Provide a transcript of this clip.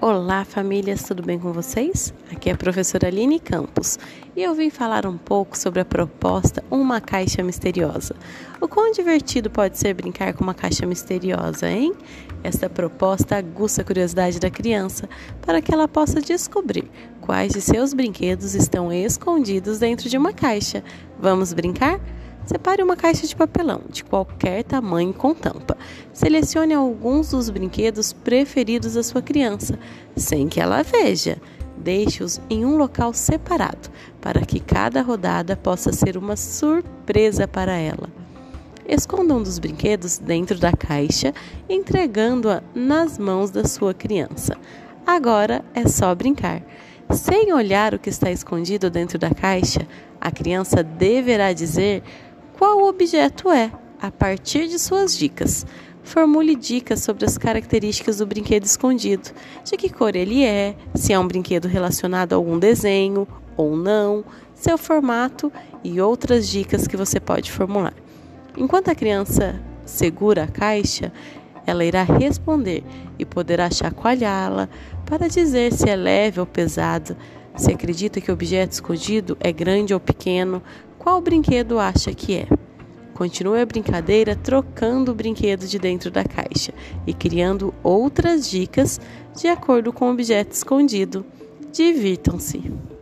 Olá, famílias, tudo bem com vocês? Aqui é a professora Aline Campos e eu vim falar um pouco sobre a proposta Uma Caixa Misteriosa. O quão divertido pode ser brincar com uma caixa misteriosa, hein? Esta proposta aguça a curiosidade da criança para que ela possa descobrir quais de seus brinquedos estão escondidos dentro de uma caixa. Vamos brincar? Separe uma caixa de papelão, de qualquer tamanho com tampa. Selecione alguns dos brinquedos preferidos da sua criança, sem que ela veja. Deixe-os em um local separado, para que cada rodada possa ser uma surpresa para ela. Esconda um dos brinquedos dentro da caixa, entregando-a nas mãos da sua criança. Agora é só brincar. Sem olhar o que está escondido dentro da caixa, a criança deverá dizer qual o objeto é, a partir de suas dicas. Formule dicas sobre as características do brinquedo escondido, de que cor ele é, se é um brinquedo relacionado a algum desenho ou não, seu formato e outras dicas que você pode formular. Enquanto a criança segura a caixa, ela irá responder e poderá chacoalhá-la para dizer se é leve ou pesado, se acredita que o objeto escondido é grande ou pequeno, qual brinquedo acha que é? Continue a brincadeira trocando o brinquedo de dentro da caixa e criando outras dicas de acordo com o objeto escondido. Divirtam-se!